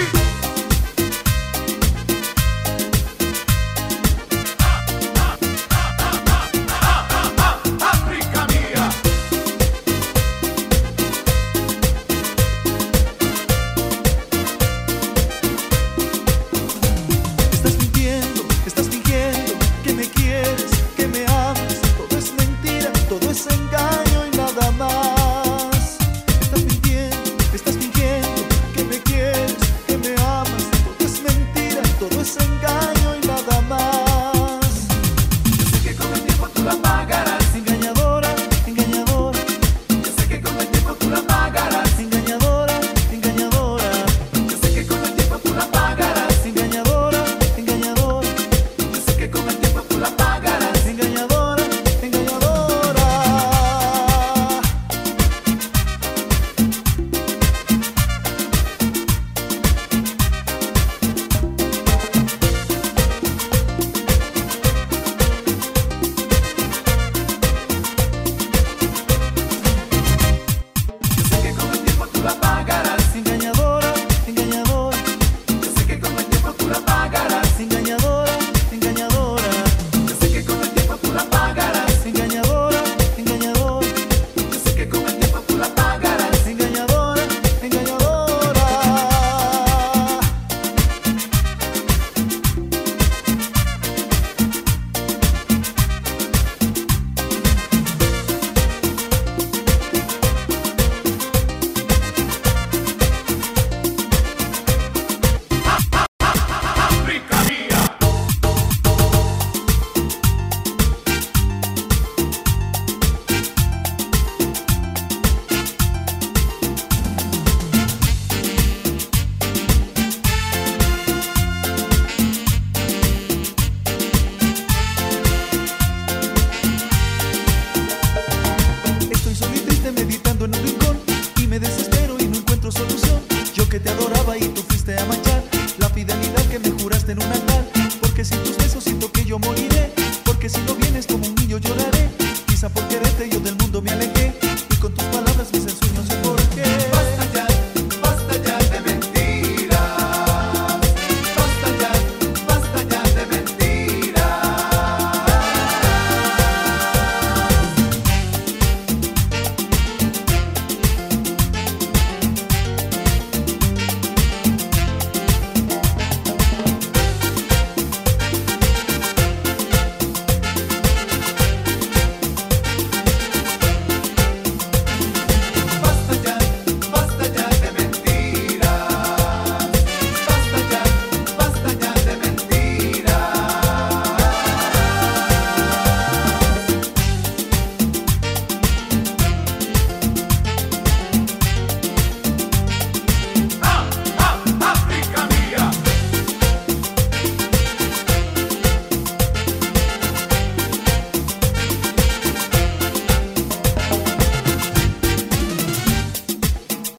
beat.